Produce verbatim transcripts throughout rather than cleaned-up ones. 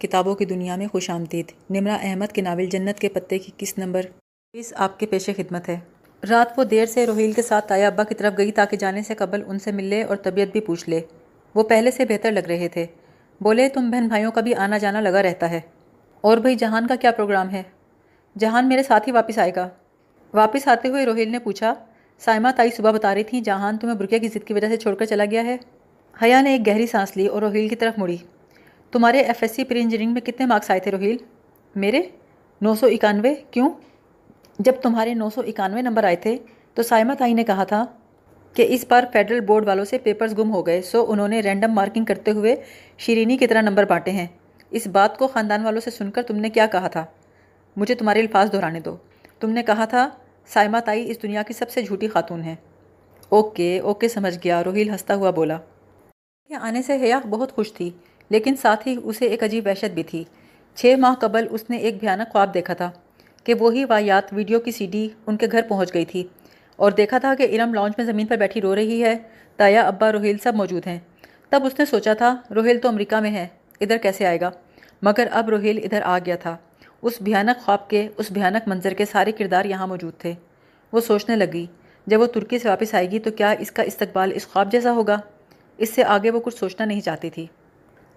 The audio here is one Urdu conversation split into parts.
کتابوں کی دنیا میں خوش آمدید۔ نمرا احمد کے ناول جنت کے پتے کی قسط نمبر بیس آپ کے پیش خدمت ہے۔ رات وہ دیر سے روہیل کے ساتھ تایا ابا کی طرف گئی تاکہ جانے سے قبل ان سے مل لے اور طبیعت بھی پوچھ لے۔ وہ پہلے سے بہتر لگ رہے تھے۔ بولے تم بہن بھائیوں کا بھی آنا جانا لگا رہتا ہے۔ اور بھائی جہان کا کیا پروگرام ہے؟ جہان میرے ساتھ ہی واپس آئے گا۔ واپس آتے ہوئے روہیل نے پوچھا، سائمہ تائی صبح بتا رہی تھیں جہان تمہیں برقعے کی ضد کی وجہ سے چھوڑ کر چلا گیا ہے۔ حیا نے ایک گہری سانس لی اور روہیل کی طرف مڑی۔ تمہارے F S C pre engineering میں کتنے مارکس آئے تھے روہیل؟ میرے نو سو اکانوے۔ کیوں؟ جب تمہارے نو سو اکانوے نمبر آئے تھے تو سائمہ تائی نے کہا تھا کہ اس بار فیڈرل بورڈ والوں سے پیپرز گم ہو گئے، سو انہوں نے رینڈم مارکنگ کرتے ہوئے شیرینی کی طرح نمبر بانٹے ہیں۔ اس بات کو خاندان والوں سے سن کر تم نے کیا کہا تھا؟ مجھے تمہارے الفاظ دہرانے دو۔ تم نے کہا تھا سائمہ تائی اس دنیا کی سب سے جھوٹی خاتون ہیں۔ اوکے اوکے سمجھ گیا، روہیل ہنستا ہوا بولا۔ آنے سے حیا بہت خوش تھی، لیکن ساتھ ہی اسے ایک عجیب وحشت بھی تھی۔ چھ ماہ قبل اس نے ایک بھیانک خواب دیکھا تھا کہ وہی واقعات ویڈیو کی سی ڈی ان کے گھر پہنچ گئی تھی، اور دیکھا تھا کہ ارم لانچ میں زمین پر بیٹھی رو رہی ہے، تایا ابا روہیل سب موجود ہیں۔ تب اس نے سوچا تھا روہیل تو امریکہ میں ہے، ادھر کیسے آئے گا، مگر اب روہیل ادھر آ گیا تھا۔ اس بھیانک خواب کے، اس بھیانک منظر کے سارے کردار یہاں موجود تھے۔ وہ سوچنے لگی جب وہ ترکی سے واپس آئے گی تو کیا اس کا استقبال اس خواب جیسا ہوگا؟ اس سے آگے وہ کچھ سوچنا نہیں چاہتی تھی۔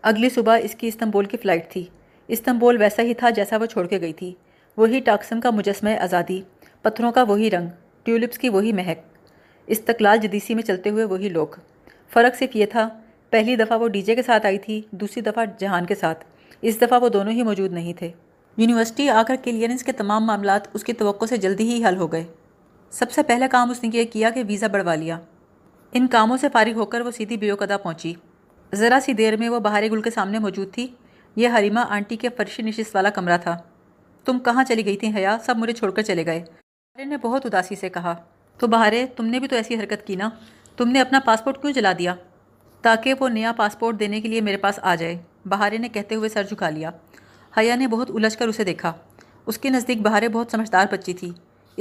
اگلی صبح اس کی استنبول کی فلائٹ تھی۔ استنبول ویسا ہی تھا جیسا وہ چھوڑ کے گئی تھی، وہی ٹاکسم کا مجسمہ آزادی، پتھروں کا وہی رنگ، ٹیولپس کی وہی مہک، استقلال جدیسی میں چلتے ہوئے وہی لوگ۔ فرق صرف یہ تھا پہلی دفعہ وہ ڈی جے کے ساتھ آئی تھی، دوسری دفعہ جہان کے ساتھ۔ اس دفعہ وہ دونوں ہی موجود نہیں تھے۔ یونیورسٹی آ کر کلیئرنس کے تمام معاملات اس کی توقع سے جلدی ہی حل ہو گئے۔ سب سے پہلا کام اس نے یہ کیا کہ ویزا بڑھوا لیا۔ ان کاموں سے فارغ ہو کر وہ سیدھی بےو قدا پہنچی۔ ذرا سی دیر میں وہ بہارے گل کے سامنے موجود تھی۔ یہ حلیمہ آنٹی کے فرشی نشست والا کمرہ تھا۔ تم کہاں چلی گئی تھی حیا؟ سب مجھے چھوڑ کر چلے گئے، بہارے نے بہت اداسی سے کہا۔ تو بہارے تم نے بھی تو ایسی حرکت کی نا، تم نے اپنا پاسپورٹ کیوں جلا دیا؟ تاکہ وہ نیا پاسپورٹ دینے کے لیے میرے پاس آ جائے، بہارے نے کہتے ہوئے سر جھکا لیا۔ حیا نے بہت الجھ کر اسے دیکھا۔ اس کے نزدیک بہارے بہت سمجھدار بچی تھی،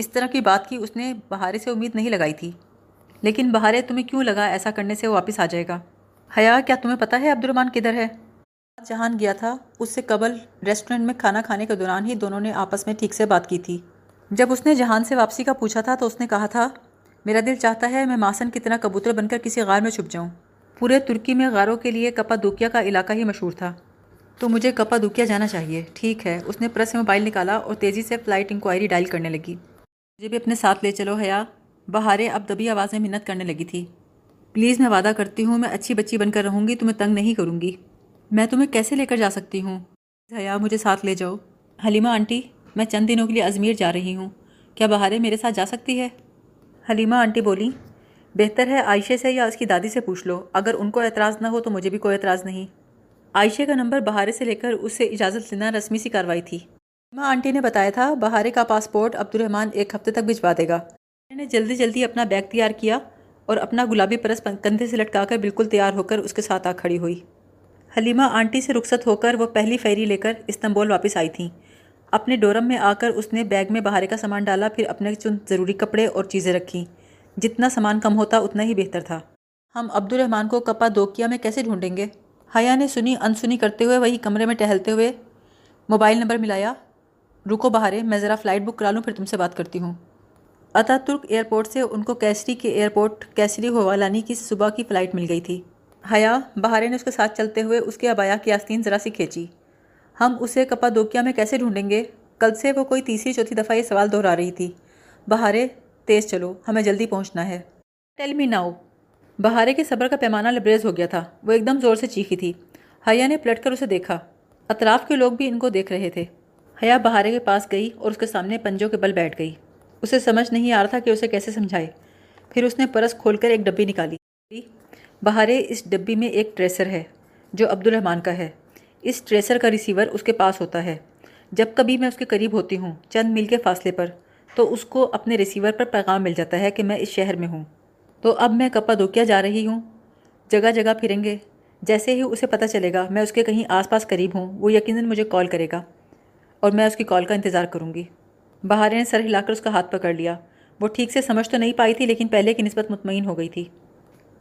اس طرح کی بات کی اس نے بہارے سے امید نہیں لگائی تھی۔ لیکن بہارے تمہیں کیوں لگا ایسا کرنے سے وہ واپس آ جائے گا؟ حیا کیا تمہیں پتہ ہے عبدالرمان کدھر ہے؟ جہان گیا تھا، اس سے قبل ریسٹورنٹ میں کھانا کھانے کے دوران ہی دونوں نے آپس میں ٹھیک سے بات کی تھی۔ جب اس نے جہان سے واپسی کا پوچھا تھا تو اس نے کہا تھا میرا دل چاہتا ہے میں ماسن کی طرح کبوتر بن کر کسی غار میں چھپ جاؤں۔ پورے ترکی میں غاروں کے لیے کپادوکیا کا علاقہ ہی مشہور تھا، تو مجھے کپادوکیا جانا چاہیے۔ ٹھیک ہے، اس نے پرس سے موبائل نکالا اور تیزی سے فلائٹ انکوائری ڈائل کرنے لگی۔ مجھے بھی اپنے ساتھ لے چلو حیا، بہارے اب دبی آواز میں منت کرنے لگی تھی۔ پلیز، میں وعدہ کرتی ہوں میں اچھی بچی بن کر رہوں گی، تمہیں تنگ نہیں کروں گی۔ میں تمہیں کیسے لے کر جا سکتی ہوں؟ حیا مجھے ساتھ لے جاؤ۔ حلیمہ آنٹی میں چند دنوں کے لیے ازمیر جا رہی ہوں، کیا بہارے میرے ساتھ جا سکتی ہے؟ حلیمہ آنٹی بولی بہتر ہے عائشہ سے یا اس کی دادی سے پوچھ لو، اگر ان کو اعتراض نہ ہو تو مجھے بھی کوئی اعتراض نہیں۔ عائشہ کا نمبر بہارے سے لے کر اس سے اجازت لینا رسمی سی کارروائی تھی۔ حلیمہ آنٹی نے بتایا تھا بہارے کا پاسپورٹ عبدالرحمان ایک ہفتے تک بھجوا دے گا۔ میں نے جلدی جلدی اپنا بیگ تیار کیا اور اپنا گلابی پرس کندھے سے لٹکا کر بالکل تیار ہو کر اس کے ساتھ آ کھڑی ہوئی۔ حلیمہ آنٹی سے رخصت ہو کر وہ پہلی فیری لے کر استنبول واپس آئی تھیں۔ اپنے ڈورم میں آ کر اس نے بیگ میں بہارے کا سامان ڈالا، پھر اپنے چند ضروری کپڑے اور چیزیں رکھیں۔ جتنا سامان کم ہوتا اتنا ہی بہتر تھا۔ ہم عبدالرحمان کو کپادوکیا میں کیسے ڈھونڈیں گے؟ حیا نے سنی انسنی کرتے ہوئے وہی کمرے میں ٹہلتے ہوئے موبائل نمبر ملایا۔ رکو بہارے، میں ذرا فلائٹ بک کرا لوں پھر تم سے بات کرتی ہوں۔ عطا ترک ایئرپورٹ سے ان کو کیسری کے ایئرپورٹ کیسری ہوالانی کی صبح کی فلائٹ مل گئی تھی۔ حیا بہارے نے اس کے ساتھ چلتے ہوئے اس کے عبایا کی آستین ذرا سی کھینچی۔ ہم اسے کپادوکیا میں کیسے ڈھونڈیں گے؟ کل سے وہ کوئی تیسری چوتھی دفعہ یہ سوال دہرا رہی تھی۔ بہارے تیز چلو، ہمیں جلدی پہنچنا ہے۔ Tell me now. بہارے کے صبر کا پیمانہ لبریز ہو گیا تھا، وہ ایک دم زور سے چیخی تھی۔ حیا نے پلٹ کر اسے دیکھا، اطراف کے لوگ بھی ان کو دیکھ رہے تھے۔ حیا بہارے کے پاس گئی اور اس کے سامنے پنجوں کے بل بیٹھ گئی۔ اسے سمجھ نہیں آ رہا تھا کہ اسے کیسے سمجھائے۔ پھر اس نے پرس کھول کر ایک ڈبی نکالی۔ بہارے، اس ڈبی میں ایک ٹریسر ہے جو عبدالرحمان کا ہے۔ اس ٹریسر کا ریسیور اس کے پاس ہوتا ہے۔ جب کبھی میں اس کے قریب ہوتی ہوں چند میل کے فاصلے پر تو اس کو اپنے ریسیور پر پیغام مل جاتا ہے کہ میں اس شہر میں ہوں، تو اب میں کپادوکیا جا رہی ہوں۔ جگہ جگہ پھریں گے، جیسے ہی اسے پتہ چلے گا میں اس کے کہیں آس پاس قریب ہوں وہ یقیناً مجھے کال کرے گا اور میں اس کی کال کا انتظار کروں گی۔ بہارے نے سر ہلا کر اس کا ہاتھ پکڑ لیا۔ وہ ٹھیک سے سمجھ تو نہیں پائی تھی لیکن پہلے کی نسبت مطمئن ہو گئی تھی۔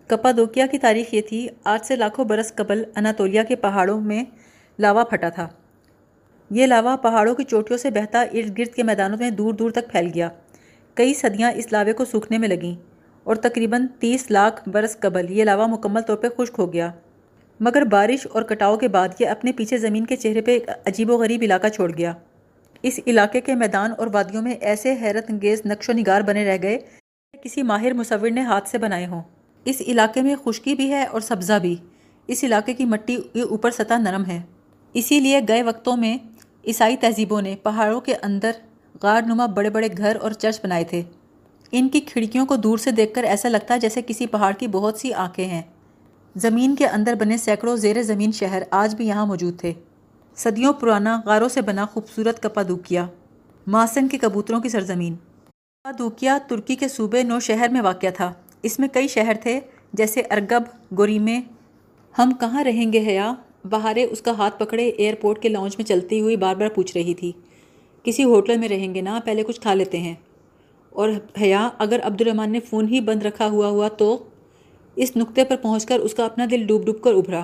کپادوکیا کی تاریخ یہ تھی، آج سے لاکھوں برس قبل اناتولیا کے پہاڑوں میں لاوا پھٹا تھا. یہ لاوا پہاڑوں کی چوٹیوں سے بہتا ارد گرد کے میدانوں میں دور دور تک پھیل گیا. کئی صدیاں اس لاوے کو سوکھنے میں لگیں اور تقریباً تیس لاکھ برس قبل یہ لاوا مکمل طور پر خشک ہو گیا. مگر بارش اور کٹاؤ کے بعد یہ اپنے پیچھے زمین کے چہرے پہ ایک عجیب و غریب علاقہ چھوڑ گیا. اس علاقے کے میدان اور وادیوں میں ایسے حیرت انگیز نقش و نگار بنے رہ گئے کسی ماہر مصور نے ہاتھ سے بنائے ہوں. اس علاقے میں خشکی بھی ہے اور سبزہ بھی. اس علاقے کی مٹی اوپر سطح نرم ہے. اسی لیے گئے وقتوں میں عیسائی تہذیبوں نے پہاڑوں کے اندر غار نما بڑے بڑے گھر اور چرچ بنائے تھے. ان کی کھڑکیوں کو دور سے دیکھ کر ایسا لگتا ہے جیسے کسی پہاڑ کی بہت سی آنکھیں ہیں. زمین کے اندر بنے سینکڑوں زیر زمین شہر آج بھی یہاں موجود تھے. صدیوں پرانا غاروں سے بنا خوبصورت کپادوکیا، ماسن کے کبوتروں کی سرزمین. کپادوکیا ترکی کے صوبے نوشہر میں واقع تھا. اس میں کئی شہر تھے جیسے ارگب، گوریمے. ہم کہاں رہیں گے حیا؟ بہارے اس کا ہاتھ پکڑے ایئرپورٹ کے لانچ میں چلتی ہوئی بار بار پوچھ رہی تھی. کسی ہوٹل میں رہیں گے نا، پہلے کچھ کھا لیتے ہیں. اور حیا، اگر عبدالرمان نے فون ہی بند رکھا ہوا ہوا تو اس نقطے پر پہنچ کر اس کا اپنا دل ڈوب ڈوب کر ابھرا.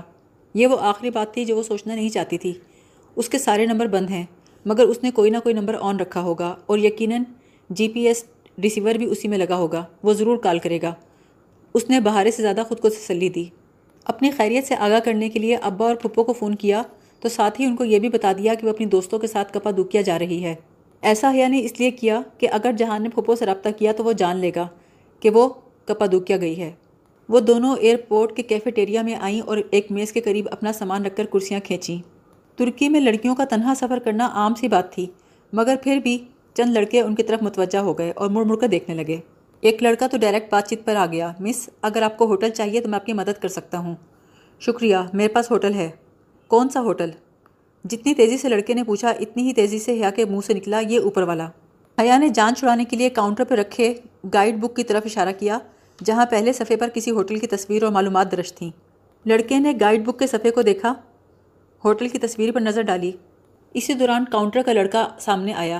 یہ وہ آخری بات تھی جو وہ سوچنا نہیں چاہتی تھی. اس کے سارے نمبر بند ہیں مگر اس نے کوئی نہ کوئی نمبر آن رکھا ہوگا اور یقیناً جی پی ایس ریسیور بھی اسی میں لگا ہوگا. وہ ضرور کال کرے گا. اس نے بہارے سے زیادہ خود کو تسلی دی. اپنی خیریت سے آگاہ کرنے کے لیے ابا اور پھپھو کو فون کیا تو ساتھ ہی ان کو یہ بھی بتا دیا کہ وہ اپنی دوستوں کے ساتھ کپادوکیا جا رہی ہے. ایسا حیا نے اس لیے کیا کہ اگر جہان نے پھپھو سے رابطہ کیا تو وہ جان لے گا کہ وہ کپادوکیا گئی ہے. وہ دونوں ایئرپورٹ کے کیفیٹیریا میں آئیں اور ایک میز کے قریب اپنا سامان رکھ کر کرسیاں کھینچیں. ترکی میں لڑکیوں کا تنہا سفر کرنا عام سی بات تھی مگر پھر بھی چند لڑکے ان کی طرف متوجہ ہو گئے اور مڑ مڑ کر دیکھنے لگے. ایک لڑکا تو ڈائریکٹ بات چیت پر آ گیا. مس، اگر آپ کو ہوٹل چاہیے تو میں آپ کی مدد کر سکتا ہوں. شکریہ، میرے پاس ہوٹل ہے. کون سا ہوٹل؟ جتنی تیزی سے لڑکے نے پوچھا اتنی ہی تیزی سے حیا کے منہ سے نکلا یہ اوپر والا. حیا نے جان چھڑانے کے لیے کاؤنٹر پر رکھے گائیڈ بک کی طرف اشارہ کیا جہاں پہلے صفحے پر کسی ہوٹل کی تصویر اور معلومات درج تھیں. لڑکے نے گائیڈ بک کے صفحے کو دیکھا، ہوٹل کی تصویر پر نظر ڈالی. اسی دوران کاؤنٹر کا لڑکا سامنے آیا.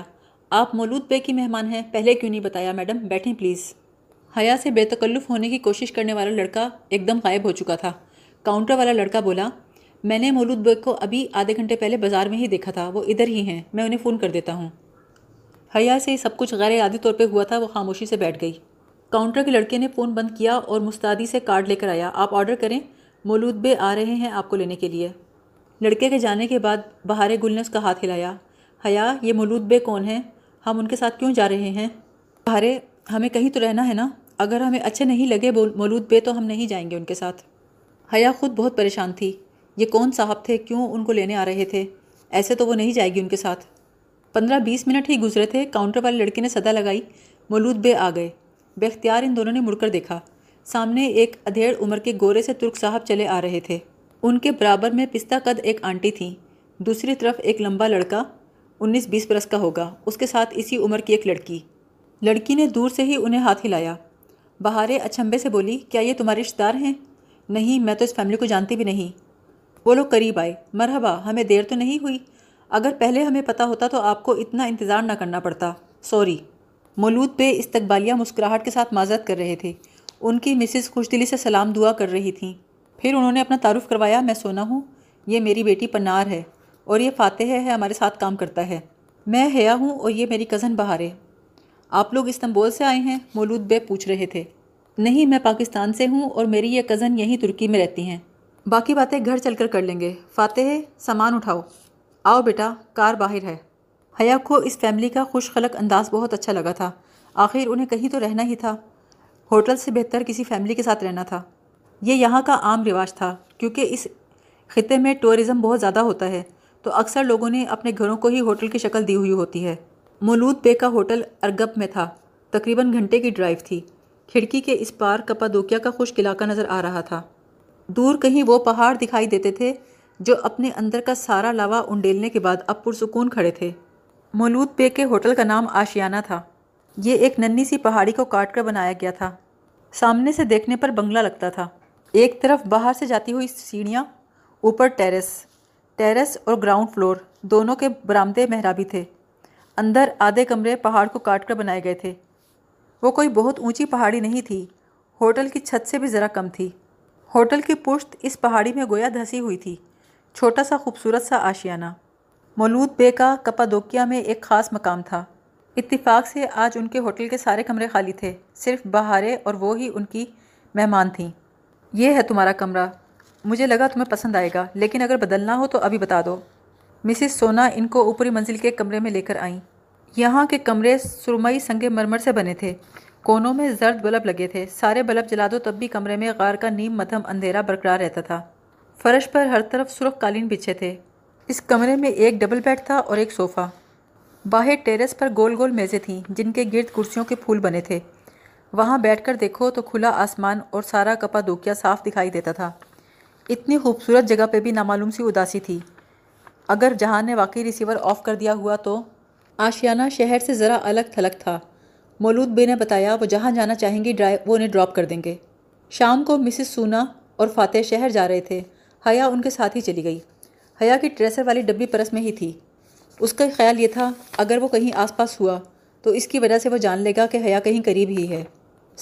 آپ مولود بے کی مہمان ہیں، پہلے کیوں نہیں بتایا؟ میڈم بیٹھیں پلیز. حیا سے بے تکلف ہونے کی کوشش کرنے والا لڑکا ایک دم غائب ہو چکا تھا. کاؤنٹر والا لڑکا بولا، میں نے مولود بے کو ابھی آدھے گھنٹے پہلے بازار میں ہی دیکھا تھا. وہ ادھر ہی ہیں، میں انہیں فون کر دیتا ہوں. حیا سے سب کچھ غیر ارادی طور پہ ہوا تھا. وہ خاموشی سے بیٹھ گئی. کاؤنٹر کے لڑکے نے فون بند کیا اور مستعدی سے کارڈ لے کر آیا. آپ آرڈر کریں، مولود بے آ رہے ہیں آپ کو لینے کے لیے. لڑکے کے جانے کے بعد بہارے گل نے اس کا ہاتھ ہلایا. حیا، یہ مولود بے کون ہیں؟ ہم ان کے ساتھ کیوں جا رہے ہیں؟ بہارے، ہمیں کہیں تو رہنا ہے نا. اگر ہمیں اچھے نہیں لگے مولود بے تو ہم نہیں جائیں گے ان کے ساتھ. حیا خود بہت پریشان تھی. یہ کون صاحب تھے، کیوں ان کو لینے آ رہے تھے؟ ایسے تو وہ نہیں جائے گی ان کے ساتھ. پندرہ بیس منٹ ہی گزرے تھے. کاؤنٹر والے لڑکے نے صدا لگائی، مولود بے آ گئے. بے اختیار ان دونوں نے مڑ کر دیکھا. سامنے ایک ادھیڑ عمر کے گورے سے ترک صاحب چلے آ رہے تھے. ان کے برابر میں پستہ قد ایک آنٹی تھیں. دوسری طرف ایک لمبا لڑکا انیس بیس برس کا ہوگا، اس کے ساتھ اسی عمر کی ایک لڑکی. لڑکی نے دور سے ہی انہیں ہاتھ ہلایا. بہارے اچھمبے سے بولی، کیا یہ تمہارے رشتہ دار ہیں؟ نہیں، میں تو اس فیملی کو جانتی بھی نہیں. وہ لوگ قریب آئے. مرحبا، ہمیں دیر تو نہیں ہوئی؟ اگر پہلے ہمیں پتہ ہوتا تو آپ کو اتنا انتظار نہ کرنا پڑتا. سوری. مولود بے استقبالیہ مسکراہٹ کے ساتھ معذرت کر رہے تھے. ان کی مسز خوش دلی سے سلام دعا کر رہی تھیں. پھر انہوں نے اپنا تعارف کروایا. میں سونا ہوں، یہ میری بیٹی پنار ہے اور یہ فاتح ہے، ہمارے ساتھ کام کرتا ہے. میں حیا ہوں اور یہ میری کزن بہارے. آپ لوگ استنبول سے آئے ہیں؟ مولود بے پوچھ رہے تھے. نہیں، میں پاکستان سے ہوں اور میری یہ کزن یہیں ترکی میں رہتی ہیں. باقی باتیں گھر چل کر کر لیں گے. فاتح، سامان اٹھاؤ. آؤ بیٹا، کار باہر ہے. حیا کو اس فیملی کا خوش خلق انداز بہت اچھا لگا تھا. آخر انہیں کہیں تو رہنا ہی تھا. ہوٹل سے بہتر کسی فیملی کے ساتھ رہنا تھا. یہ یہاں کا عام رواج تھا کیونکہ اس خطے میں ٹورزم بہت زیادہ ہوتا ہے تو اکثر لوگوں نے اپنے گھروں کو ہی ہوٹل کی شکل دی ہوئی ہوتی ہے. مولود بے کا ہوٹل ارگپ میں تھا. تقریباً گھنٹے کی ڈرائیو تھی. کھڑکی کے اس پار کپادوکیا کا خشک علاقہ نظر آ رہا تھا. دور کہیں وہ پہاڑ دکھائی دیتے تھے جو اپنے اندر کا سارا لاوا انڈیلنے کے بعد اب پرسکون کھڑے تھے. مولود بے کے ہوٹل کا نام آشیانہ تھا. یہ ایک ننھی سی پہاڑی کو کاٹ کر بنایا گیا تھا. سامنے سے دیکھنے پر بنگلہ لگتا تھا. ایک طرف باہر سے جاتی ہوئی سیڑھیاں، اوپر ٹیرس. ٹیرس اور گراؤنڈ فلور دونوں کے برآمدے محرابی تھے. اندر آدھے کمرے پہاڑ کو کاٹ کر بنائے گئے تھے. وہ کوئی بہت اونچی پہاڑی نہیں تھی. ہوٹل کی چھت سے بھی ذرا کم تھی. ہوٹل کی پشت اس پہاڑی میں گویا دھسی ہوئی تھی چھوٹا سا خوبصورت سا آشیانہ۔ مولود بے کا کپادوکیا میں ایک خاص مقام تھا۔ اتفاق سے آج ان کے ہوٹل کے سارے کمرے خالی تھے، صرف بہارے اور وہ ہی ان کی مہمان تھیں۔ یہ ہے تمہارا کمرہ، مجھے لگا تمہیں پسند آئے گا، لیکن اگر بدلنا ہو تو ابھی بتا دو۔ مسز سونا ان کو اوپری منزل کے کمرے میں لے کر آئیں۔ یہاں کے کمرے سرمئی سنگ مرمر سے بنے تھے، کونوں میں زرد بلب لگے تھے۔ سارے بلب جلا دو تب بھی کمرے میں غار کا نیم مدھم اندھیرا برقرار رہتا تھا۔ فرش پر ہر طرف سرخ قالین بچھے تھے۔ اس کمرے میں ایک ڈبل بیڈ تھا اور ایک صوفہ۔ باہر ٹیرس پر گول گول میزیں تھیں جن کے گرد کرسیوں کے پھول بنے تھے۔ وہاں بیٹھ کر دیکھو تو کھلا آسمان اور سارا کپادوکیا صاف دکھائی دیتا تھا۔ اتنی خوبصورت جگہ پہ بھی نامعلوم سی اداسی تھی۔ اگر جہان نے واقعی ریسیور آف کر دیا ہوا تو آشیانہ شہر سے ذرا الگ تھلگ تھا۔ مولود بے نے بتایا وہ جہاں جانا چاہیں گی ڈرائیو وہ انہیں ڈراپ کر دیں گے۔ شام کو مسز سونا اور فاتح شہر جا رہے تھے، حیا ان کے ساتھ ہی چلی گئی۔ حیا کی ٹریسر والی ڈبی پرس میں ہی تھی۔ اس کا خیال یہ تھا اگر وہ کہیں آس پاس ہوا تو اس کی وجہ سے وہ جان لے گا کہ حیا کہیں قریب ہی ہے۔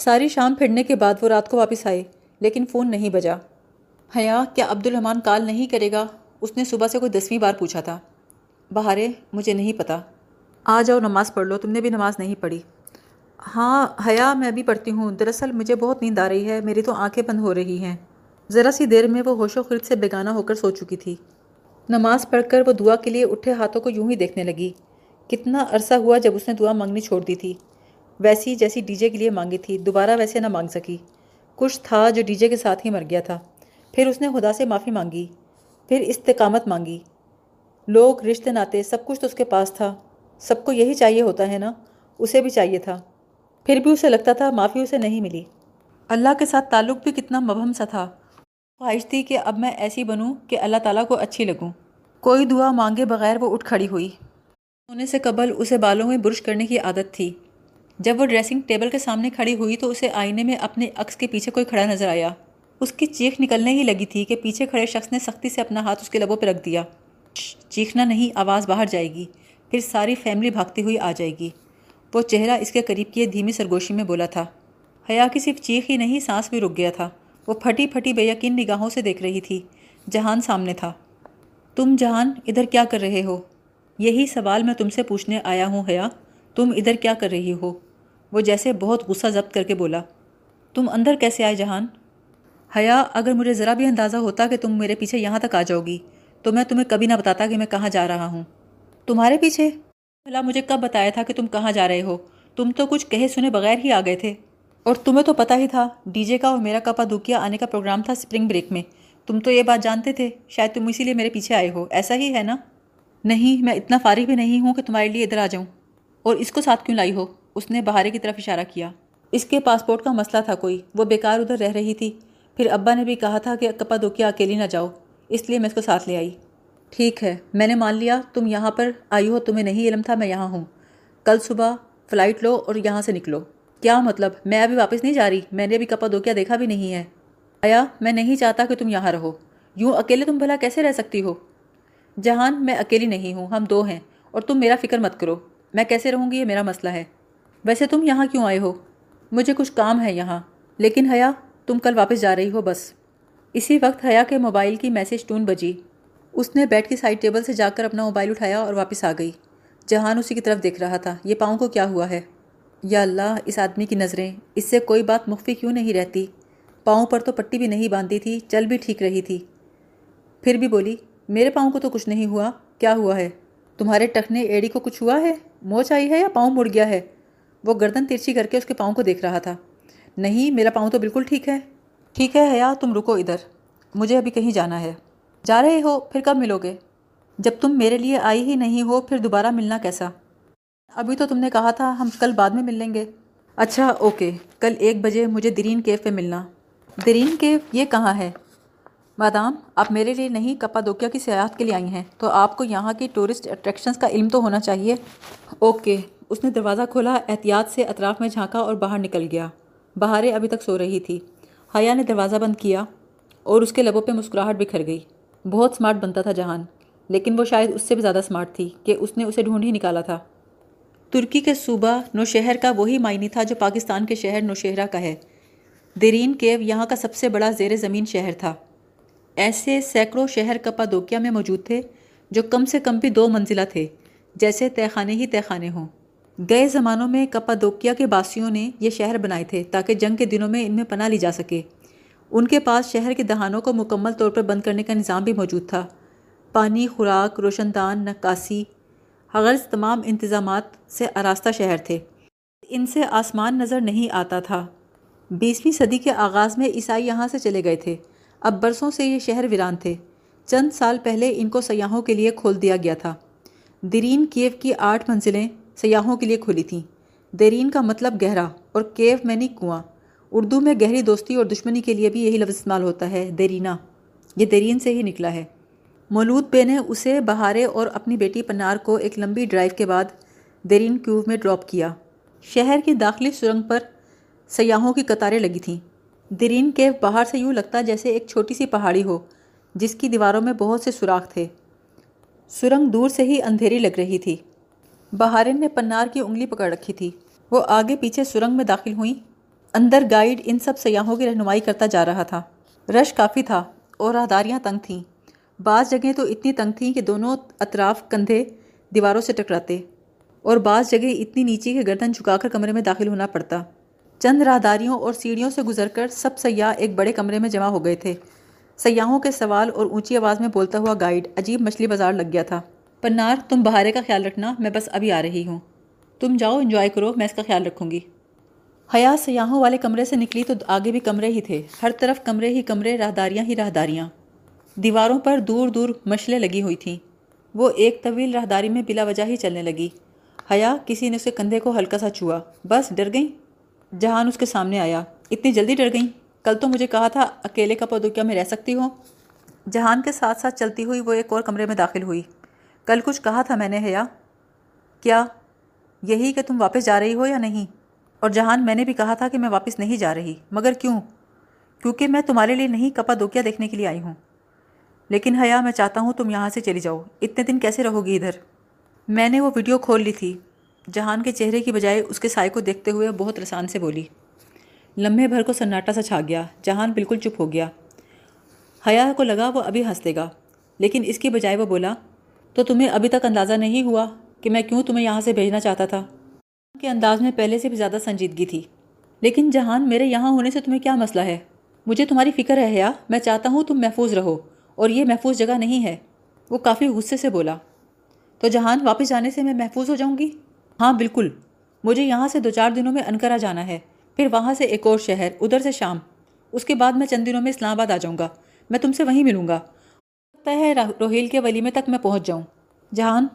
ساری شام پھرنے کے بعد وہ رات کو واپس آئے، لیکن فون نہیں بجا۔ حیا، کیا عبدالرمان کال نہیں کرے گا؟ اس نے صبح سے کوئی دسویں بار پوچھا تھا۔ بہارے، مجھے نہیں پتہ۔ آ جاؤ نماز پڑھ لو، تم نے بھی نماز نہیں پڑھی۔ ہاں حیا، میں بھی پڑھتی ہوں، دراصل مجھے بہت نیند آ رہی ہے، میری تو آنکھیں بند ہو رہی ہیں۔ ذرا سی دیر میں وہ ہوش و خرد سے بیگانہ ہو کر سو چکی تھی۔ نماز پڑھ کر وہ دعا کے لیے اٹھے ہاتھوں کو یوں ہی دیکھنے لگی۔ کتنا عرصہ ہوا جب اس نے دعا مانگنی چھوڑ دی تھی، ویسی جیسی ڈی جے کے لیے مانگی تھی، دوبارہ ویسے نہ مانگ سکی۔ کچھ تھا جو ڈی جے کے ساتھ ہی مر گیا تھا۔ پھر اس نے خدا سے معافی مانگی، پھر استقامت مانگی۔ لوگ، رشتے ناتے، سب کچھ تو اس کے پاس تھا، سب کو یہی چاہیے ہوتا ہے نا، اسے بھی چاہیے تھا۔ پھر بھی اسے لگتا تھا معافی اسے نہیں ملی۔ اللہ کے ساتھ تعلق بھی کتنا مبہم سا تھا۔ خواہش تھی کہ اب میں ایسی بنوں کہ اللہ تعالیٰ کو اچھی لگوں۔ کوئی دعا مانگے بغیر وہ اٹھ کھڑی ہوئی۔ سونے سے قبل اسے بالوں میں برش کرنے کی عادت تھی۔ جب وہ ڈریسنگ ٹیبل کے سامنے کھڑی ہوئی تو اسے آئینے میں اپنے عکس کے پیچھے کوئی کھڑا نظر آیا۔ اس کی چیخ نکلنے ہی لگی تھی کہ پیچھے کھڑے شخص نے سختی سے اپنا ہاتھ اس کے لبوں پہ رکھ دیا۔ چیخنا نہیں، آواز باہر جائے گی، پھر ساری فیملی بھاگتی ہوئی آ جائے گی۔ وہ چہرہ اس کے قریب کیے دھیمی سرگوشی میں بولا تھا۔ حیا کی صرف چیخ ہی نہیں، سانس بھی رک گیا تھا۔ وہ پھٹی پھٹی بے یقین نگاہوں سے دیکھ رہی تھی۔ جہان سامنے تھا۔ تم جہان ادھر کیا کر رہے ہو؟ یہی سوال میں تم سے پوچھنے آیا ہوں حیا، تم ادھر کیا کر رہی ہو؟ وہ جیسے بہت غصہ ضبط کر کے بولا۔ تم اندر کیسے آئے جہان؟ حیا، اگر مجھے ذرا بھی اندازہ ہوتا کہ تم میرے پیچھے یہاں تک آ جاؤ گی تو میں تمہیں کبھی نہ بتاتا کہ میں کہاں جا رہا ہوں۔ تمہارے پیچھے؟ بھلا مجھے کب بتایا تھا کہ تم کہاں جا رہے ہو؟ تم تو کچھ کہے سنے بغیر ہی آ گئے تھے، اور تمہیں تو پتہ ہی تھا ڈی جے کا اور میرا کپادوکیا آنے کا پروگرام تھا سپرنگ بریک میں۔ تم تو یہ بات جانتے تھے، شاید تم اسی لیے میرے پیچھے آئے ہو، ایسا ہی ہے نا؟ نہیں، میں اتنا فارغ بھی نہیں ہوں کہ تمہارے لیے ادھر آ جاؤں۔ اور اس کو ساتھ کیوں لائی ہو؟ اس نے بہارے کی طرف اشارہ کیا۔ اس کے پاسپورٹ کا مسئلہ تھا کوئی، وہ بیکار ادھر رہ رہی تھی، پھر ابا نے بھی کہا تھا کہ کپادوکیا اکیلی نہ جاؤ، اس لیے میں اس کو ساتھ لے آئی۔ ٹھیک ہے، میں نے مان لیا تم یہاں پر آئی ہو، تمہیں نہیں علم تھا میں یہاں ہوں۔ کل صبح فلائٹ لو اور یہاں سے نکلو۔ کیا مطلب؟ میں ابھی واپس نہیں جا رہی، میں نے ابھی کپادوکیا دیکھا بھی نہیں ہے۔ آیا، میں نہیں چاہتا کہ تم یہاں رہو، یوں اکیلے تم بھلا کیسے رہ سکتی ہو؟ جہان، میں اکیلی نہیں ہوں، ہم دو ہیں، اور تم میرا فکر مت کرو، میں کیسے رہوں گی یہ میرا مسئلہ ہے۔ ویسے تم یہاں کیوں آئے ہو؟ مجھے کچھ کام ہے یہاں۔ لیکن حیا، تم کل واپس جا رہی ہو بس۔ اسی وقت حیا کے موبائل کی میسج ٹون بجی۔ اس نے بیڈ کی سائڈ ٹیبل سے جا کر اپنا موبائل اٹھایا اور واپس آ گئی۔ جہان اسی کی طرف دیکھ رہا تھا۔ یہ پاؤں کو کیا ہوا ہے؟ یا اللہ، اس آدمی کی نظریں، اس سے کوئی بات مخفی کیوں نہیں رہتی؟ پاؤں پر تو پٹی بھی نہیں باندھی تھی، چل بھی ٹھیک رہی تھی۔ پھر بھی بولی، میرے پاؤں کو تو کچھ نہیں ہوا۔ کیا ہوا ہے؟ تمہارے ٹخنے ایڑی کو کچھ ہوا ہے؟ موچ آئی ہے یا پاؤں مڑ گیا ہے؟ وہ گردن ترچھی کر کے اس کے پاؤں کو دیکھ رہا تھا۔ نہیں، میرا پاؤں تو بالکل ٹھیک ہے۔ ٹھیک ہے حیا، تم رکو ادھر، مجھے ابھی کہیں جانا ہے۔ جا رہے ہو؟ پھر کب ملو گے؟ جب تم میرے لیے آئی ہی نہیں ہو پھر دوبارہ ملنا کیسا؟ ابھی تو تم نے کہا تھا ہم کل بعد میں مل لیں گے۔ اچھا اوکے، کل ایک بجے مجھے دیرین کیو پہ ملنا۔ دیرین کیو یہ کہاں ہے؟ مادام، آپ میرے لیے نہیں کپادوکیا کی سیاحت کے لیے آئی ہیں، تو آپ کو یہاں کی ٹورسٹ اٹریکشنز کا علم تو ہونا چاہیے۔ اوکے۔ اس نے دروازہ کھولا، احتیاط سے اطراف میں جھانکا اور باہر نکل گیا۔ بہارے ابھی تک سو رہی تھی۔ حیا نے دروازہ بند کیا اور اس کے لبوں پہ مسکراہٹ بکھر گئی۔ بہت سمارٹ بنتا تھا جہان، لیکن وہ شاید اس سے بھی زیادہ سمارٹ تھی کہ اس نے اسے ڈھونڈ ہی نکالا تھا۔ ترکی کے صوبہ نوشہر کا وہی معنی تھا جو پاکستان کے شہر نوشہرہ کا ہے۔ دیرین کیو یہاں کا سب سے بڑا زیر زمین شہر تھا۔ ایسے سینکڑوں شہر کپادوکیا میں موجود تھے جو کم سے کم بھی دو منزلہ تھے، جیسے تہ خانے ہی تہ خانے ہوں۔ گئے زمانوں میں کپادوکیا کے باسیوں نے یہ شہر بنائے تھے تاکہ جنگ کے دنوں میں ان میں پناہ لی جا سکے۔ ان کے پاس شہر کے دہانوں کو مکمل طور پر بند کرنے کا نظام بھی موجود تھا۔ پانی، خوراک، روشن دان، نقاسی، غرض تمام انتظامات سے آراستہ شہر تھے، ان سے آسمان نظر نہیں آتا تھا۔ بیسویں صدی کے آغاز میں عیسائی یہاں سے چلے گئے تھے، اب برسوں سے یہ شہر ویران تھے۔ چند سال پہلے ان کو سیاحوں کے لیے کھول دیا گیا تھا۔ دیرین کیو کی آٹھ منزلیں سیاحوں کے لیے کھلی تھیں۔ دیرین کا مطلب گہرا اور کیو مینی کنواں۔ اردو میں گہری دوستی اور دشمنی کے لیے بھی یہی لفظ استعمال ہوتا ہے، دیرینہ، یہ دیرین سے ہی نکلا ہے۔ مولود بے نے اسے، بہارے اور اپنی بیٹی پنار کو ایک لمبی ڈرائیو کے بعد دیرین کیو میں ڈراپ کیا۔ شہر کی داخلی سرنگ پر سیاحوں کی قطاریں لگی تھیں۔ دیرین کیو باہر سے یوں لگتا جیسے ایک چھوٹی سی پہاڑی ہو جس کی دیواروں میں بہت سے سوراخ تھے۔ سرنگ دور سے ہی اندھیری لگ رہی تھی۔ بہارین نے پنار کی انگلی پکڑ رکھی تھی، وہ آگے پیچھے سرنگ میں داخل ہوئیں۔ اندر گائیڈ ان سب سیاحوں کی رہنمائی کرتا جا رہا تھا۔ رش کافی تھا اور راہداریاں تنگ تھیں، بعض جگہیں تو اتنی تنگ تھیں کہ دونوں اطراف کندھے دیواروں سے ٹکراتے، اور بعض جگہیں اتنی نیچے کہ گردن جھکا کر کمرے میں داخل ہونا پڑتا۔ چند راہداریوں اور سیڑھیوں سے گزر کر سب سیاح ایک بڑے کمرے میں جمع ہو گئے تھے۔ سیاحوں کے سوال اور اونچی آواز میں بولتا ہوا گائیڈ، عجیب مچھلی بازار لگ گیا تھا۔ پنار، تم بہارے کا خیال رکھنا، میں بس ابھی آ رہی ہوں، تم جاؤ انجوائے کرو، میں اس کا خیال رکھوں گی۔ حیا سیاحوں والے کمرے سے نکلی تو آگے بھی کمرے ہی تھے، ہر طرف کمرے ہی کمرے، راہداریاں ہی راہداریاں۔ دیواروں پر دور دور مشلیں لگی ہوئی تھیں۔ وہ ایک طویل راہداری میں بلا وجہ ہی چلنے لگی۔ حیا، کسی نے اس کے کندھے کو ہلکا سا چھوا، بس ڈر گئیں۔ جہان اس کے سامنے آیا، اتنی جلدی ڈر گئیں؟ کل تو مجھے کہا تھا اکیلے کپادوکیا میں رہ سکتی ہو۔ جہان کے ساتھ ساتھ چلتی ہوئی وہ ایک اور کمرے میں داخل ہوئی۔ کل کچھ کہا تھا میں نے حیا، کیا یہی کہ تم واپس جا رہی ہو یا نہیں؟ اور جہان، میں نے بھی کہا تھا کہ میں واپس نہیں جا رہی، مگر کیوں؟ کیونکہ میں تمہارے لیے نہیں کپادوکیا دیکھنے کے لیے آئی ہوں، لیکن حیا میں چاہتا ہوں تم یہاں سے چلی جاؤ، اتنے دن کیسے رہو گی ادھر؟ میں نے وہ ویڈیو کھول لی تھی، جہان کے چہرے کی بجائے اس کے سائے کو دیکھتے ہوئے بہت رسان سے بولی۔ لمحے بھر کو سناٹا سا چھا گیا، جہان بالکل چپ ہو گیا۔ حیا کو لگا وہ ابھی ہنس دے گا، لیکن اس کی بجائے وہ بولا، تو تمہیں ابھی تک اندازہ نہیں ہوا کہ میں کیوں تمہیں یہاں سے بھیجنا چاہتا تھا؟ جہان کے انداز میں پہلے سے بھی زیادہ سنجیدگی تھی۔ لیکن جہان، میرے یہاں ہونے سے تمہیں کیا مسئلہ ہے؟ مجھے تمہاری فکر ہے حیا، میں چاہتا ہوں تم محفوظ رہو، اور یہ محفوظ جگہ نہیں ہے، وہ کافی غصے سے بولا۔ تو جہان، واپس جانے سے میں محفوظ ہو جاؤں گی؟ ہاں بالکل، مجھے یہاں سے دو چار دنوں میں انقرہ جانا ہے، پھر وہاں سے ایک اور شہر، ادھر سے شام، اس کے بعد میں چند دنوں میں اسلام آباد آ جاؤں گا، میں تم سے وہیں ملوں گا، لگتا ہے روہیل کے ولیمے تک میں پہنچ جاؤں۔ جہان،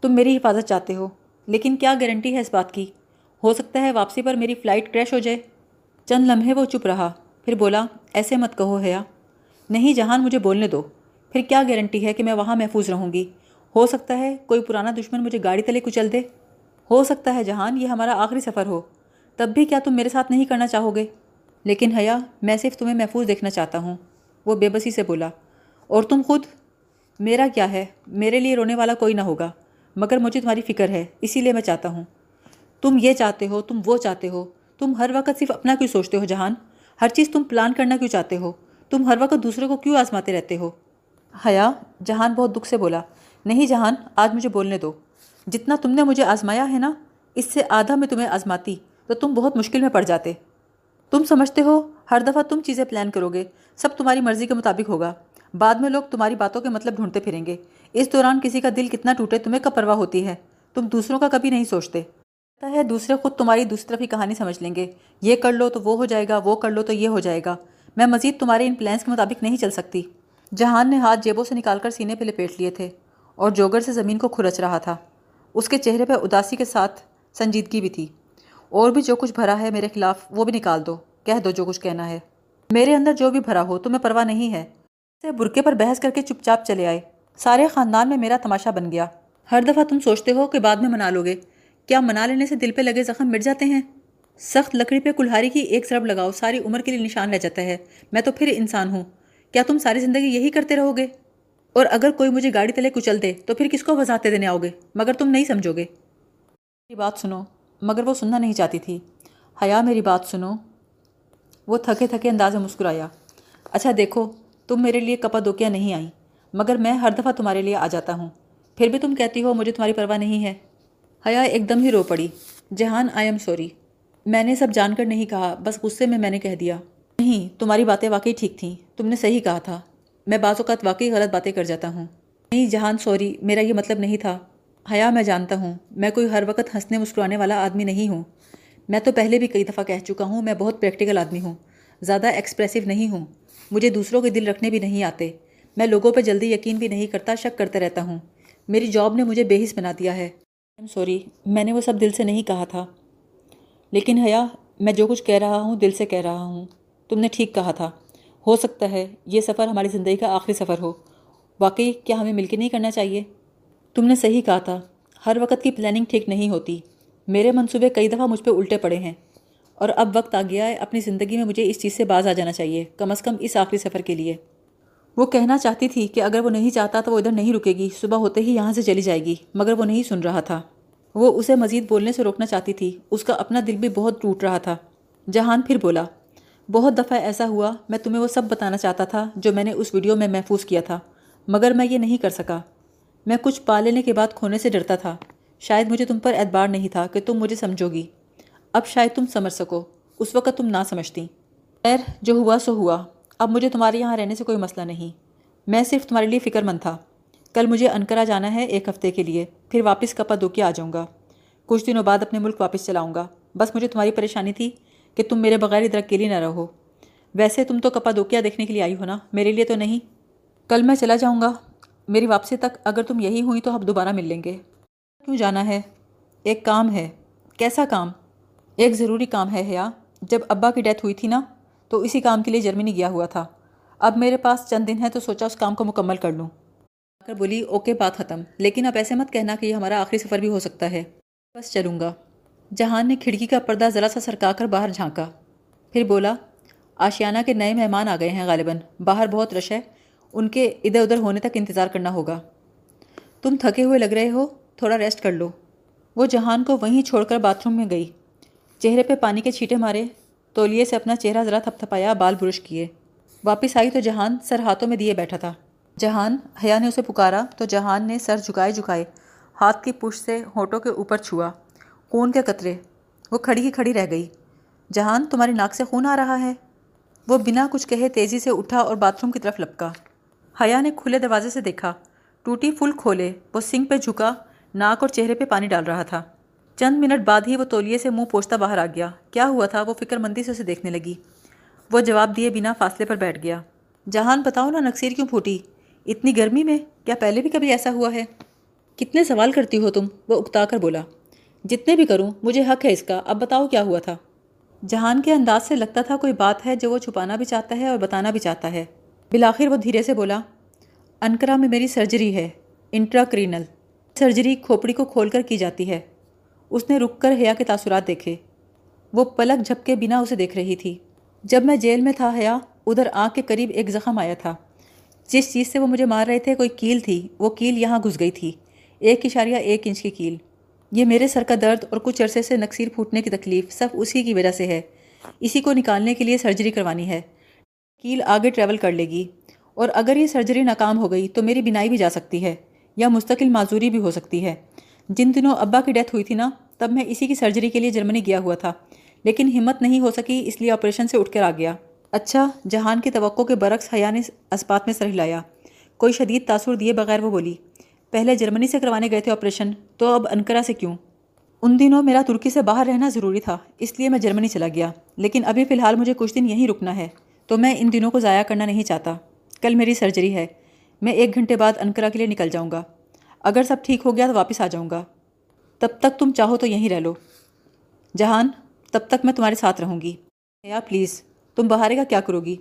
تم میری حفاظت چاہتے ہو، لیکن کیا گارنٹی ہے اس بات کی؟ ہو سکتا ہے واپسی پر میری فلائٹ کریش ہو جائے۔ چند لمحے وہ چپ رہا، پھر بولا، ایسے مت کہو حیا۔ نہیں جہان، مجھے بولنے دو، پھر کیا گارنٹی ہے کہ میں وہاں محفوظ رہوں گی؟ ہو سکتا ہے کوئی پرانا دشمن مجھے گاڑی تلے کچل دے، ہو سکتا ہے جہان یہ ہمارا آخری سفر ہو، تب بھی کیا تم میرے ساتھ نہیں کرنا چاہو گے؟ لیکن حیا، میں صرف تمہیں محفوظ دیکھنا چاہتا ہوں، وہ بے بسی سے بولا۔ اور تم خود؟ میرا کیا ہے، میرے لیے رونے والا کوئی نہ ہوگا، مگر مجھے تمہاری فکر ہے، اسی لیے میں چاہتا ہوں۔ تم یہ چاہتے ہو، تم وہ چاہتے ہو، تم ہر وقت صرف اپنا کیوں سوچتے ہو جہان؟ ہر چیز تم پلان کرنا کیوں چاہتے ہو؟ تم ہر وقت دوسروں کو کیوں آزماتے رہتے ہو؟ حیا، جہان بہت دکھ سے بولا، نہیں جہان، آج مجھے بولنے دو، جتنا تم نے مجھے آزمایا ہے نا، اس سے آدھا میں تمہیں آزماتی تو تم بہت مشکل میں پڑ جاتے۔ تم سمجھتے ہو ہر دفعہ تم چیزیں پلان کرو گے، سب تمہاری مرضی کے مطابق ہوگا، بعد میں لوگ تمہاری باتوں کے مطلب ڈھونڈتے پھریں گے، اس دوران کسی کا دل کتنا ٹوٹے تمہیں کب پرواہ ہوتی ہے؟ تم دوسروں کا کبھی نہیں سوچتے، پتہ ہے دوسرے خود تمہاری دوسری طرف کی کہانی سمجھ لیں گے، یہ کر لو تو وہ ہو جائے گا، وہ کر لو تو یہ ہو جائے گا، میں مزید تمہارے ان پلانس کے مطابق نہیں چل سکتی۔ جہان نے ہاتھ جیبوں سے نکال کر سینے پہ لپیٹ لیے تھے اور جوگر سے زمین کو کھرچ رہا تھا، اس کے چہرے پہ اداسی کے ساتھ سنجیدگی بھی تھی۔ اور بھی جو کچھ بھرا ہے میرے خلاف وہ بھی نکال دو، کہہ دو جو کچھ کہنا ہے، میرے اندر جو بھی بھرا ہو تمہیں پرواہ نہیں ہے۔ سے برقعے پر بحث کر کے چپ چاپ چلے آئے، سارے خاندان میں میرا تماشا بن گیا۔ ہر دفعہ تم سوچتے ہو کہ بعد میں منا لو گے، کیا منا لینے سے دل پہ لگے زخم مٹ جاتے ہیں؟ سخت لکڑی پہ کلہاری کی ایک ضرب لگاؤ، ساری عمر کے لیے نشان رہ جاتا ہے، میں تو پھر انسان ہوں، کیا تم ساری زندگی یہی کرتے رہو گے؟ اور اگر کوئی مجھے گاڑی تلے کچل دے تو پھر کس کو وضاحتیں دینے آؤ گے؟ مگر تم نہیں سمجھو گے۔ میری بات سنو، مگر وہ سننا نہیں چاہتی تھی۔ حیا، میری بات سنو، وہ تھکے تھکے انداز میں مسکرایا۔ اچھا دیکھو، تم میرے لیے کپادوکیا نہیں آئی، مگر میں ہر دفعہ تمہارے لیے آ جاتا ہوں، پھر بھی تم کہتی ہو مجھے تمہاری پرواہ نہیں ہے۔ حیا ایک دم ہی رو پڑی۔ جہان، آئی ایم سوری، میں نے سب جان کر نہیں کہا، بس غصے میں میں نے کہہ دیا۔ نہیں، تمہاری باتیں واقعی ٹھیک تھیں، تم نے صحیح کہا تھا، میں بعض اوقات واقعی غلط باتیں کر جاتا ہوں۔ نہیں جہان، سوری، میرا یہ مطلب نہیں تھا۔ حیا، میں جانتا ہوں میں کوئی ہر وقت ہنسنے مسکرانے والا آدمی نہیں ہوں، میں تو پہلے بھی کئی دفعہ کہہ چکا ہوں، میں بہت پریکٹیکل آدمی ہوں، زیادہ ایکسپریسو نہیں ہوں، مجھے دوسروں کے دل رکھنے بھی نہیں آتے، میں لوگوں پہ جلدی یقین بھی نہیں کرتا، شک کرتے رہتا ہوں، میری جاب نے مجھے بے حس بنا دیا ہے۔ آئی ایم سوری، میں نے وہ سب دل سے نہیں کہا تھا، لیکن حیا میں جو کچھ کہہ رہا ہوں دل سے کہہ رہا ہوں، تم نے ٹھیک کہا تھا، ہو سکتا ہے یہ سفر ہماری زندگی کا آخری سفر ہو، واقعی کیا ہمیں مل کے نہیں کرنا چاہیے؟ تم نے صحیح کہا تھا، ہر وقت کی پلاننگ ٹھیک نہیں ہوتی، میرے منصوبے کئی دفعہ مجھ پہ الٹے پڑے ہیں، اور اب وقت آ گیا ہے اپنی زندگی میں مجھے اس چیز سے باز آ جانا چاہیے، کم از کم اس آخری سفر کے لیے۔ وہ کہنا چاہتی تھی کہ اگر وہ نہیں چاہتا تو وہ ادھر نہیں رکے گی، صبح ہوتے ہی یہاں سے چلی جائے گی، مگر وہ نہیں سن رہا تھا، وہ اسے مزید بولنے سے روکنا چاہتی تھی، اس کا اپنا دل بھی بہت ٹوٹ رہا تھا۔ جہان پھر بولا، بہت دفعہ ایسا ہوا، میں تمہیں وہ سب بتانا چاہتا تھا جو میں نے اس ویڈیو میں محفوظ کیا تھا، مگر میں یہ نہیں کر سکا، میں کچھ پا لینے کے بعد کھونے سے ڈرتا تھا، شاید مجھے تم پر اعتبار نہیں تھا کہ تم مجھے سمجھو گی، اب شاید تم سمجھ سکو، اس وقت تم نہ سمجھتی۔ خیر، جو ہوا سو ہوا، اب مجھے تمہارے یہاں رہنے سے کوئی مسئلہ نہیں، میں صرف تمہارے لیے فکر مند تھا، کل مجھے انقرہ جانا ہے ایک ہفتے کے لیے، پھر واپس کپادوکیا آ جاؤں گا، کچھ دنوں بعد اپنے ملک واپس چلاؤں گا، بس مجھے تمہاری پریشانی تھی کہ تم میرے بغیر ادھر اکیلی نہ رہو، ویسے تم تو کپادوکیا دیکھنے کے لیے آئی ہو نا، میرے لیے تو نہیں۔ کل میں چلا جاؤں گا، میری واپسی تک اگر تم یہی ہوئی تو ہم دوبارہ مل لیں گے۔ کیوں جانا ہے؟ ایک کام ہے۔ کیسا کام؟ ایک ضروری کام ہے حیا، جب ابا کی ڈیتھ ہوئی تھی نا، تو اسی کام کے لیے جرمنی گیا ہوا تھا، اب میرے پاس چند دن ہے تو سوچا اس کام کو مکمل کر لوں۔ آ کر بولی، اوکے بات ختم، لیکن اب ایسے مت کہنا کہ یہ ہمارا آخری سفر بھی ہو سکتا ہے۔ بس چلوں گا۔ جہان نے کھڑکی کا پردہ ذرا سا سرکا کر باہر جھانکا، پھر بولا، آشیانہ کے نئے مہمان آ گئے ہیں غالباً، باہر بہت رش ہے، ان کے ادھر ادھر ہونے تک انتظار کرنا ہوگا، تم تھکے ہوئے لگ رہے ہو، تھوڑا ریسٹ کر لو۔ وہ جہان کو وہیں چھوڑ کر باتھ روم میں گئی، چہرے پہ پانی کے چھینٹے مارے، تولیے سے اپنا چہرہ ذرا تھپ تھپایا، بال برش کیے، واپس آئی تو جہان سر ہاتھوں میں دیے بیٹھا تھا۔ جہان، حیا نے اسے پکارا تو جہان نے سر جھکائے جھکائے ہاتھ کی پشت سے ہونٹوں کے اوپر چھوا، خون کے قطرے، وہ کھڑی ہی کھڑی رہ گئی۔ جہان، تمہاری ناک سے خون آ رہا ہے۔ وہ بنا کچھ کہے تیزی سے اٹھا اور باتھ روم کی طرف لپکا۔ حیا نے کھلے دروازے سے دیکھا، ٹوٹی فل کھولے وہ سنک پہ جھکا، ناک اور چہرے پہ پانی ڈال رہا تھا۔ چند منٹ بعد ہی وہ تولیے سے منہ پوچھتا باہر آ گیا۔ کیا ہوا تھا؟ وہ فکر مندی سے اسے دیکھنے لگی، وہ جواب دیے بنا فاصلے پر بیٹھ گیا۔ جہان، بتاؤ نا، نکسیر کیوں پھوٹی اتنی گرمی میں؟ کیا پہلے بھی کبھی ایسا ہوا ہے؟ کتنے سوال کرتی ہو تم، وہ اکتا کر بولا۔ جتنے بھی کروں، مجھے حق ہے اس کا، اب بتاؤ کیا ہوا تھا۔ جہان کے انداز سے لگتا تھا کوئی بات ہے جو وہ چھپانا بھی چاہتا ہے اور بتانا بھی چاہتا ہے۔ بالآخر وہ دھیرے سے بولا، انقرہ میں میری سرجری ہے، انٹراکرینل سرجری، کھوپڑی کو کھول کر کی جاتی ہے۔ اس نے رک کر حیا کے تاثرات دیکھے، وہ پلک جھپکے بنا اسے دیکھ رہی تھی۔ جب میں جیل میں تھا حیا، ادھر آنکھ کے قریب ایک زخم آیا تھا، جس چیز سے وہ مجھے مار رہے تھے کوئی کیل تھی، وہ کیل یہاں گھس گئی تھی، ایک اشاریہ ایک انچ کی کیل۔ یہ میرے سر کا درد اور کچھ عرصے سے نکسیر پھوٹنے کی تکلیف سب اسی کی وجہ سے ہے، اسی کو نکالنے کے لیے سرجری کروانی ہے۔ کیل آگے ٹریول کر لے گی، اور اگر یہ سرجری ناکام ہو گئی تو میری بینائی بھی جا سکتی ہے، یا مستقل معذوری بھی ہو سکتی ہے۔ جن دنوں ابا کی ڈیتھ ہوئی تھی نا، تب میں اسی کی سرجری کے لیے جرمنی گیا ہوا تھا، لیکن ہمت نہیں ہو سکی، اس لیے آپریشن سے اٹھ کر آ گیا۔ اچھا، جہان کی توقع کے برعکس حیا نے اسبات میں سر ہلایا، کوئی شدید تاثر دیے بغیر وہ بولی، پہلے جرمنی سے کروانے گئے تھے آپریشن، تو اب انقرہ سے کیوں؟ ان دنوں میرا ترکی سے باہر رہنا ضروری تھا، اس لیے میں جرمنی چلا گیا، لیکن ابھی فی الحال مجھے کچھ دن یہیں رکنا ہے، تو میں ان دنوں کو ضائع کرنا نہیں چاہتا۔ کل میری سرجری ہے، میں ایک گھنٹے بعد انقرہ کے لیے نکل جاؤں گا، اگر سب ٹھیک ہو گیا تو واپس آ جاؤں گا، تب تک تم چاہو تو یہیں رہ لو۔ جہان، تب تک میں تمہارے ساتھ رہوں گی۔ حیا پلیز، تم بہارے کا کیا کرو گی؟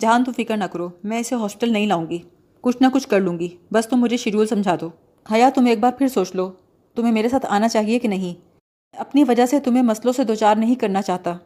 جہان، تم فکر نہ کرو، میں اسے ہاسپٹل نہیں لاؤں گی، کچھ نہ کچھ کر لوں گی، بس تم مجھے شیڈول سمجھا دو۔ حیا، تم ایک بار پھر سوچ لو، تمہیں میرے ساتھ آنا چاہیے کہ نہیں، اپنی وجہ سے تمہیں مسئلوں سے دوچار نہیں کرنا چاہتا۔